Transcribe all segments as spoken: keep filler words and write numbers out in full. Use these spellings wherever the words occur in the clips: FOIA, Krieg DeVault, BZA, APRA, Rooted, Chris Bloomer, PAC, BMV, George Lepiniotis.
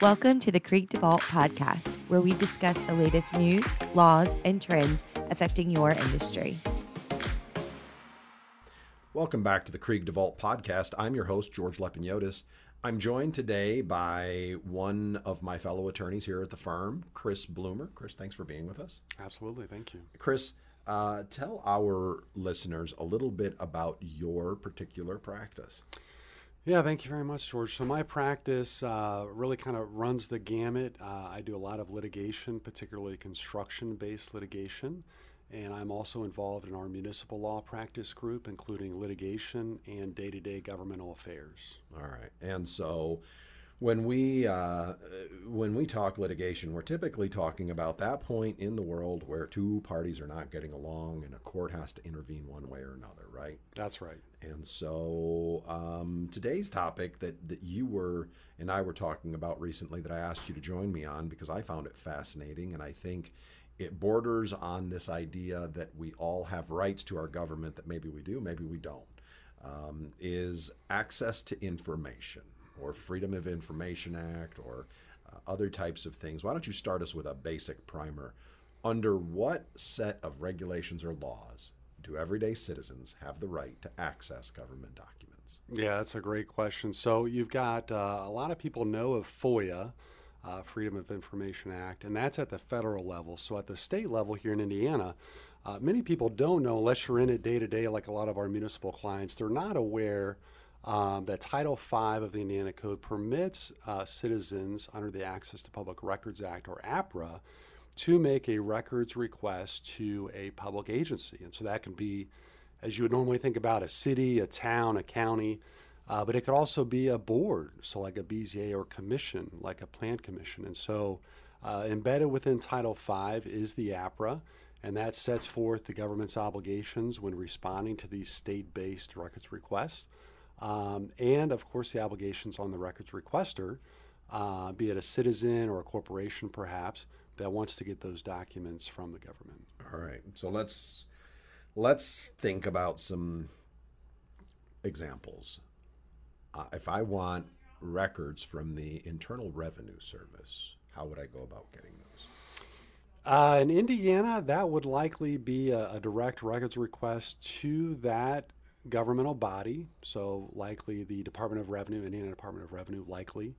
Welcome to the Krieg DeVault podcast, where we discuss the latest news, laws, and trends affecting your industry. Welcome back to the Krieg DeVault podcast. I'm your host, George Lepiniotis. I'm joined today by one of my fellow attorneys here at the firm, Chris Bloomer. Chris, thanks for being with us. Absolutely. Thank you. Chris, uh, tell our listeners a little bit about your particular practice. Yeah, thank you very much, George. So my practice uh, really kind of runs the gamut. Uh, I do a lot of litigation, particularly construction-based litigation, and I'm also involved in our municipal law practice group, including litigation and day-to-day governmental affairs. All right. And so when we uh, when we talk litigation, we're typically talking about that point in the world where two parties are not getting along and a court has to intervene one way or another, right? That's right. And so um, today's topic that, that you were and I were talking about recently that I asked you to join me on because I found it fascinating, and I think it borders on this idea that we all have rights to our government that maybe we do, maybe we don't, um, is access to information, or Freedom of Information Act, or uh, other types of things. Why don't you start us with a basic primer? Under what set of regulations or laws do everyday citizens have the right to access government documents? Yeah, that's a great question. So you've got uh, a lot of people know of FOIA, uh, Freedom of Information Act, and that's at the federal level. So at the state level here in Indiana, uh, many people don't know, unless you're in it day to day like a lot of our municipal clients, they're not aware Um, that Title five of the Indiana Code permits uh, citizens under the Access to Public Records Act, or APRA, to make a records request to a public agency. And so that can be, as you would normally think about, a city, a town, a county, uh, but it could also be a board, so like a B Z A or commission, like a plan commission. And so uh, embedded within Title five is the APRA, and that sets forth the government's obligations when responding to these state-based records requests. Um, and, of course, the obligations on the records requester, uh, be it a citizen or a corporation, perhaps, that wants to get those documents from the government. All right. So let's let's think about some examples. Uh, if I want records from the Internal Revenue Service, how would I go about getting those? Uh, in Indiana, that would likely be a, a direct records request to that governmental body, so likely the Department of Revenue, Indiana Department of Revenue, likely,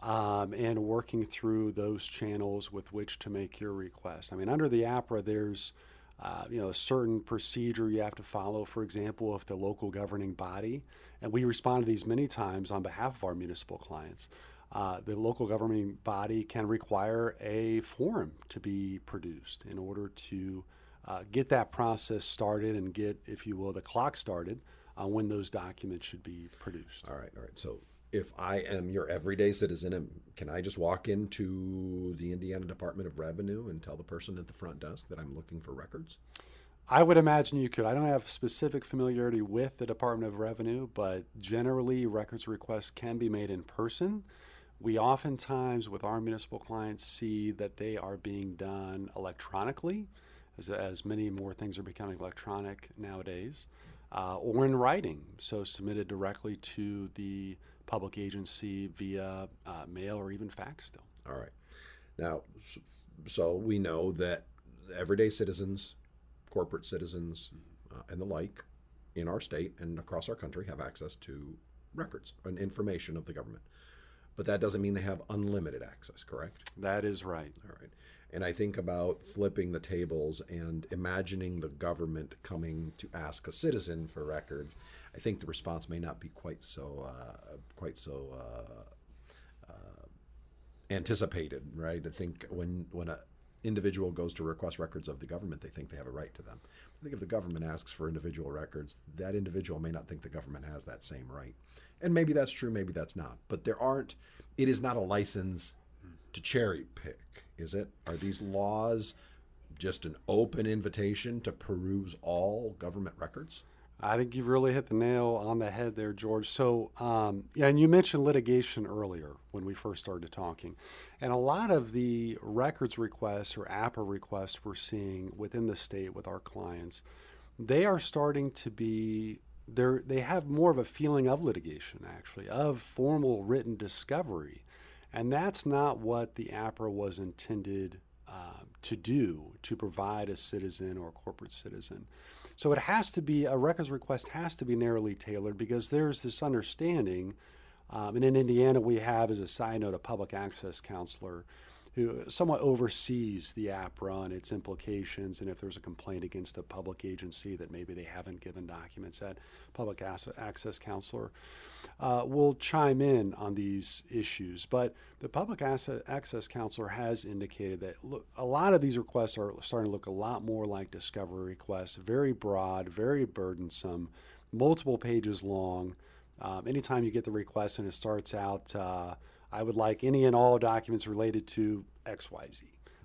um, and working through those channels with which to make your request. I mean, under the APRA, there's uh, you know a certain procedure you have to follow. For example, if the local governing body, and we respond to these many times on behalf of our municipal clients, uh, the local governing body can require a form to be produced in order to Uh, get that process started and get, if you will, the clock started on uh, when those documents should be produced. All right, all right. So if I am your everyday citizen, can I just walk into the Indiana Department of Revenue and tell the person at the front desk that I'm looking for records? I would imagine you could. I don't have specific familiarity with the Department of Revenue, but generally records requests can be made in person. We oftentimes, with our municipal clients, see that they are being done electronically, As, as many more things are becoming electronic nowadays, uh, or in writing, so submitted directly to the public agency via uh, mail or even fax still. All right. Now, so we know that everyday citizens, corporate citizens, uh, and the like in our state and across our country have access to records and information of the government. But that doesn't mean they have unlimited access, correct? That is right. All right. And I think about flipping the tables and imagining the government coming to ask a citizen for records. I think the response may not be quite so uh, quite so uh, uh, anticipated, right? I think when when an individual goes to request records of the government, they think they have a right to them. I think if the government asks for individual records, that individual may not think the government has that same right. And maybe that's true, maybe that's not. But there aren't, it is not a license to cherry pick, is it? Are these laws just an open invitation to peruse all government records? I think you've really hit the nail on the head there, George. So, um, yeah, and you mentioned litigation earlier when we first started talking. And a lot of the records requests or APRA requests we're seeing within the state with our clients, they are starting to be, they're, they have more of a feeling of litigation, actually, of formal written discovery. And that's not what the APRA was intended uh, to do, to provide a citizen or a corporate citizen. So it has to be, a records request has to be narrowly tailored, because there's this understanding, um, and in Indiana we have, as a side note, a public access counselor who somewhat oversees the APRA and its implications, and if there's a complaint against a public agency that maybe they haven't given documents, that public access counselor uh, will chime in on these issues. But the public access counselor has indicated that, look, a lot of these requests are starting to look a lot more like discovery requests, very broad, very burdensome, multiple pages long. Um, anytime you get the request and it starts out, uh, I would like any and all documents related to X Y Z.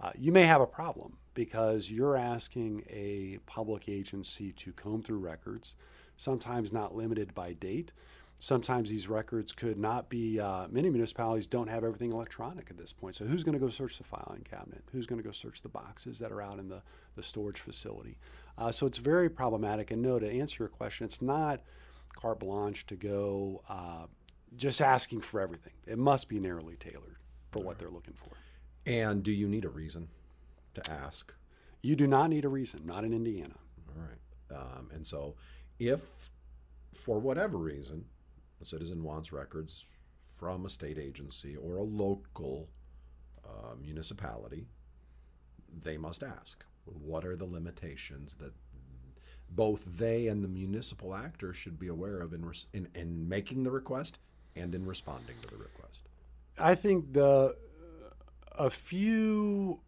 Uh, you may have a problem, because you're asking a public agency to comb through records, sometimes not limited by date. Sometimes these records could not be, uh, many municipalities don't have everything electronic at this point. So who's going to go search the filing cabinet? Who's going to go search the boxes that are out in the, the storage facility? Uh, so it's very problematic. And no, to answer your question, it's not carte blanche to go uh, just asking for everything. It must be narrowly tailored for what they're looking for. And do you need a reason to ask? You do not need a reason, not in Indiana. All right. Um, and so if, for whatever reason, a citizen wants records from a state agency or a local uh, municipality, they must ask. What are the limitations that both they and the municipal actor should be aware of in, res- in in making the request and in responding to the request? I think the a few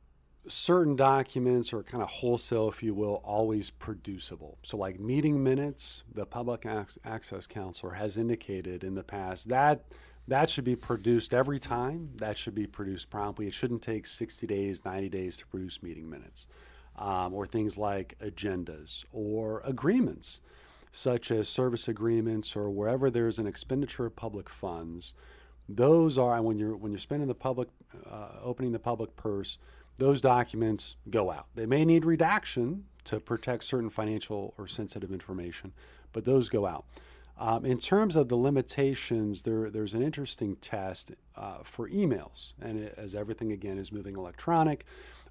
certain documents are kind of wholesale, if you will, always producible. So like meeting minutes, the public ac- access counselor has indicated in the past that that should be produced every time. That should be produced promptly. It shouldn't take sixty days, ninety days to produce meeting minutes. Um, or things like agendas or agreements, such as service agreements, or wherever there's an expenditure of public funds. Those are, when you're when you're spending the public, uh, opening the public purse, those documents go out. They may need redaction to protect certain financial or sensitive information, but those go out. Um, in terms of the limitations, there there's an interesting test uh, for emails, and it, as everything again is moving electronic,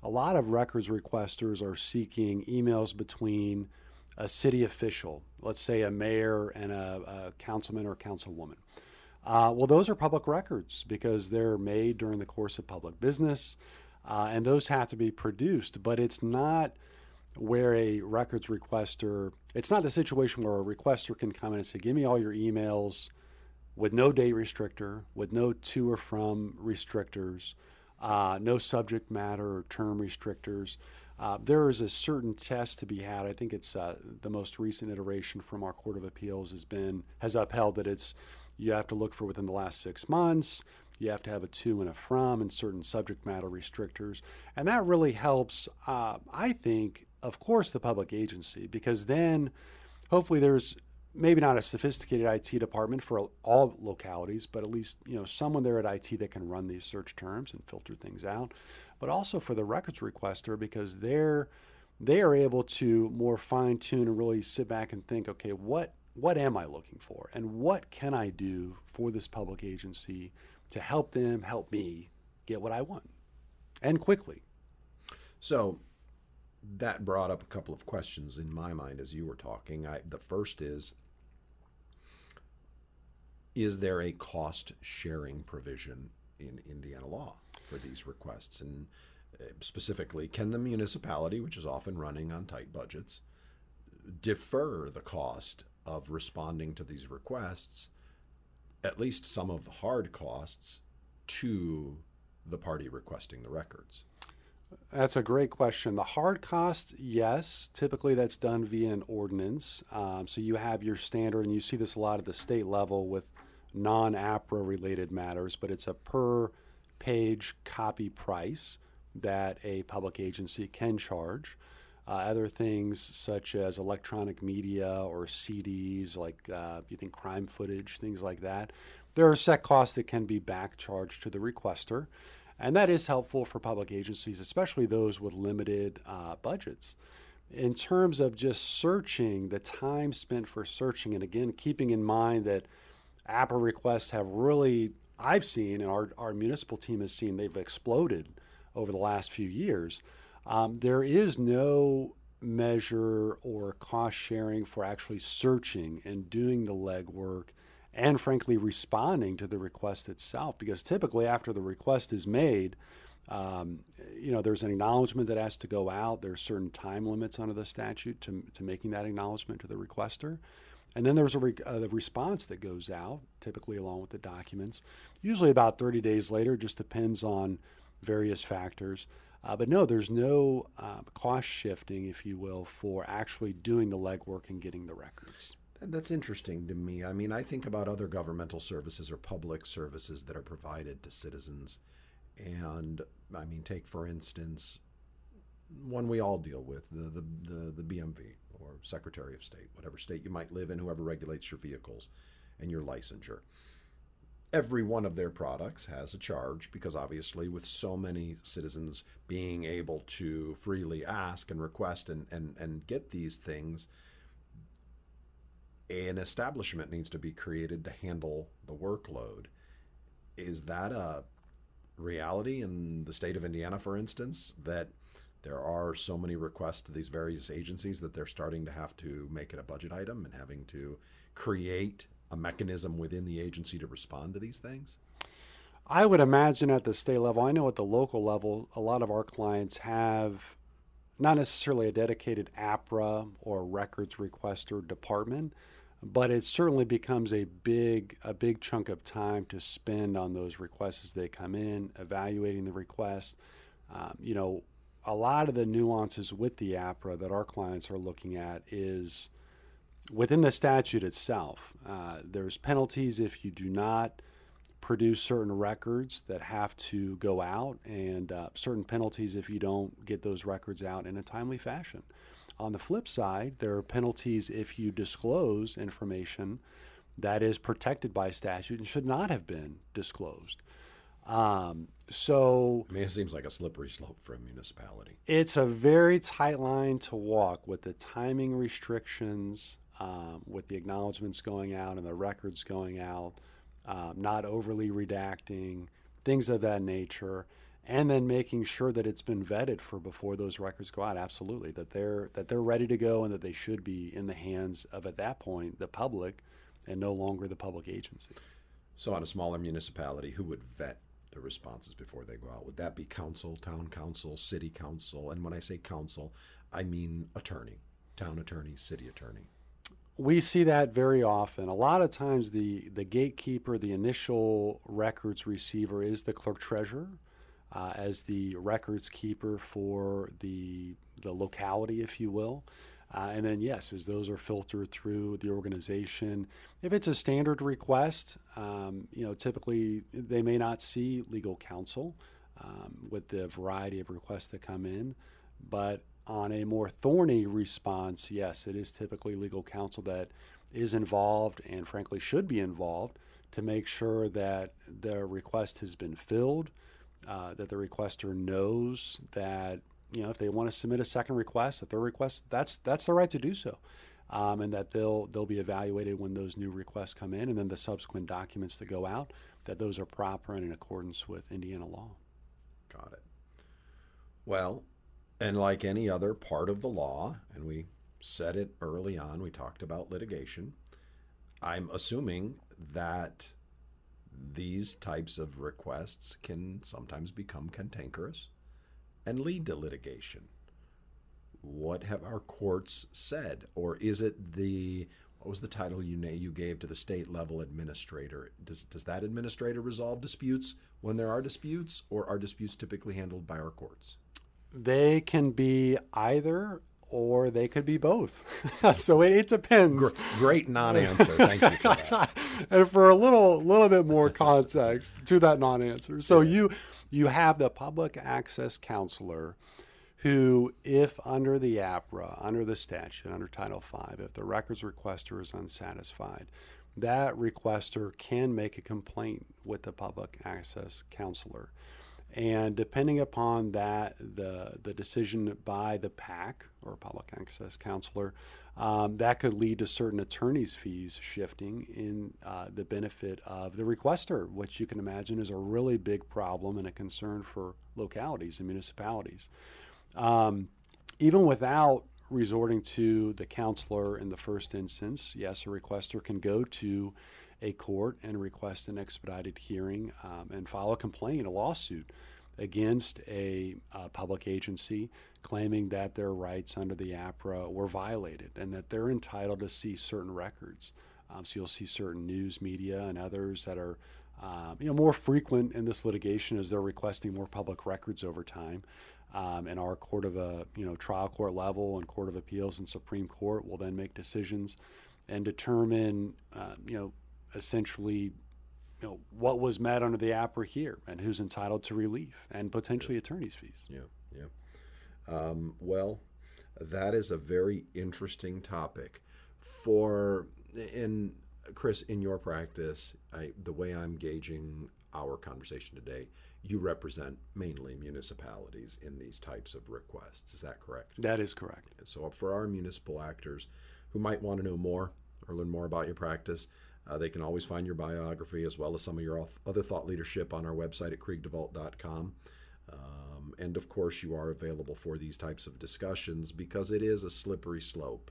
a lot of records requesters are seeking emails between a city official, let's say a mayor and a, a councilman or councilwoman. Uh, well, those are public records because they're made during the course of public business, uh, and those have to be produced. But it's not where a records requester, it's not the situation where a requester can come in and say, give me all your emails with no date restrictor, with no to or from restrictors. Uh, no subject matter or term restrictors. Uh, there is a certain test to be had. I think it's uh, the most recent iteration from our Court of Appeals has been has upheld that it's you have to look for within the last six months. You have to have a to and a from and certain subject matter restrictors, and that really helps. Uh, I think, of course, the public agency, because then hopefully there's maybe not a sophisticated I T department for all localities, but at least, you know, someone there at I T that can run these search terms and filter things out, but also for the records requester, because they're they are able to more fine tune and really sit back and think, okay, what what am I looking for, and what can I do for this public agency to help them help me get what I want, and quickly. So that brought up a couple of questions in my mind as you were talking. I, the first is, is there a cost sharing provision in Indiana law for these requests? And specifically, can the municipality, which is often running on tight budgets, defer the cost of responding to these requests, at least some of the hard costs, to the party requesting the records? That's a great question. The hard cost, yes. Typically that's done via an ordinance. Um, so you have your standard, and you see this a lot at the state level with non-APRA related matters, but it's a per page copy price that a public agency can charge. Uh, other things such as electronic media or C Ds, like uh, you think crime footage, things like that. There are set costs that can be back charged to the requester. And that is helpful for public agencies, especially those with limited uh, budgets. In terms of just searching, the time spent for searching, and again, keeping in mind that APRA requests have really I've seen, and our, our municipal team has seen, they've exploded over the last few years. Um, there is no measure or cost sharing for actually searching and doing the legwork and, frankly, responding to the request itself, because typically after the request is made, um, you know, there's an acknowledgement that has to go out. There's certain time limits under the statute to, to making that acknowledgement to the requester. And then there's a re- uh, the response that goes out, typically along with the documents, usually about thirty days later. Just depends on various factors. Uh, but no, there's no uh, cost shifting, if you will, for actually doing the legwork and getting the records. That's interesting to me. I mean, I think about other governmental services or public services that are provided to citizens. And I mean, take, for instance, one we all deal with, the the the, the B M V or Secretary of State, whatever state you might live in, whoever regulates your vehicles and your licensure. Every one of their products has a charge, because obviously with so many citizens being able to freely ask and request and, and, and get these things, an establishment needs to be created to handle the workload. Is that a reality in the state of Indiana, for instance, that there are so many requests to these various agencies that they're starting to have to make it a budget item and having to create a mechanism within the agency to respond to these things? I would imagine at the state level, I know at the local level, a lot of our clients have not necessarily a dedicated APRA or records requester department, but it certainly becomes a big a big chunk of time to spend on those requests as they come in, evaluating the request. Um, you know, a lot of the nuances with the APRA that our clients are looking at is within the statute itself. Uh, there's penalties if you do not produce certain records that have to go out, and uh, certain penalties if you don't get those records out in a timely fashion. On the flip side, there are penalties if you disclose information that is protected by statute and should not have been disclosed. Um, so, I mean, it seems like a slippery slope for a municipality. It's a very tight line to walk with the timing restrictions, um, with the acknowledgments going out and the records going out, um, not overly redacting, things of that nature, and then making sure that it's been vetted for before those records go out. Absolutely, that they're that they're ready to go and that they should be in the hands of, at that point, the public, and no longer the public agency. So, on a smaller municipality, who would vet the responses before they go out? Would that be council, town council, city council? And when I say council, I mean attorney, town attorney, city attorney. We see that very often. A lot of times the, the gatekeeper, the initial records receiver, is the clerk treasurer, uh, as the records keeper for the, the locality, if you will. Uh, and then, yes, as those are filtered through the organization, if it's a standard request, um, you know, typically they may not see legal counsel um, with the variety of requests that come in. But on a more thorny response, yes, it is typically legal counsel that is involved, and frankly should be involved, to make sure that the request has been filled, uh, that the requester knows that, you know, if they want to submit a second request, a third request, that's that's their right to do so, um, and that they'll they'll be evaluated when those new requests come in, and then the subsequent documents that go out, that those are proper and in accordance with Indiana law. Got it. Well, and like any other part of the law, and we said it early on, we talked about litigation. I'm assuming that these types of requests can sometimes become cantankerous and lead to litigation. What have our courts said? Or is it the, what was the title you you gave to the state level administrator? Does does that administrator resolve disputes when there are disputes, or are disputes typically handled by our courts? They can be either, or they could be both. So it, it depends. Great, great non-answer. Thank you for that. And for a little little bit more context to that non-answer. So yeah. you you have the public access counselor who, if under the APRA, under the statute, under Title Five, if the records requester is unsatisfied, that requester can make a complaint with the public access counselor. And depending upon that, the the decision by the PAC, or Public Access Counselor, um, that could lead to certain attorney's fees shifting in uh, the benefit of the requester, which you can imagine is a really big problem and a concern for localities and municipalities. Um, even without resorting to the counselor in the first instance, yes, a requester can go to a court and request an expedited hearing um, and file a complaint, a lawsuit, against a, a public agency claiming that their rights under the APRA were violated and that they're entitled to see certain records. Um, so you'll see certain news media and others that are um, you know, more frequent in this litigation as they're requesting more public records over time. Um, and our court of a, you know, trial court level and court of appeals and Supreme Court will then make decisions and determine, uh, you know, essentially, you know, what was met under the APRA here and who's entitled to relief and potentially yeah. attorney's fees. Yeah, yeah. Um, well, that is a very interesting topic. For, in Chris, in your practice, I, the way I'm gauging our conversation today, you represent mainly municipalities in these types of requests. Is that correct? That is correct. So for our municipal actors who might want to know more or learn more about your practice, Uh, they can always find your biography as well as some of your other thought leadership on our website at krieg devault dot com. Um, and of course, you are available for these types of discussions because it is a slippery slope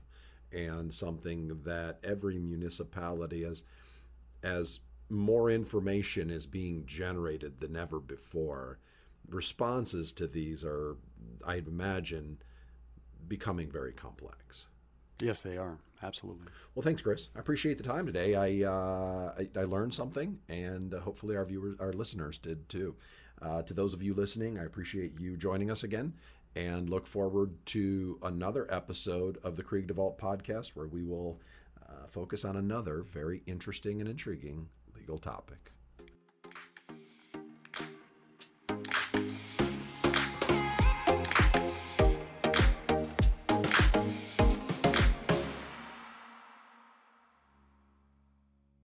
and something that every municipality, as, as more information is being generated than ever before, responses to these are, I'd imagine, becoming very complex. Yes, they are. Absolutely. Well, thanks, Chris. I appreciate the time today. I uh, I, I learned something, and uh, hopefully our viewers, our listeners did too. Uh, to those of you listening, I appreciate you joining us again and look forward to another episode of the Krieg DeVault podcast where we will uh, focus on another very interesting and intriguing legal topic.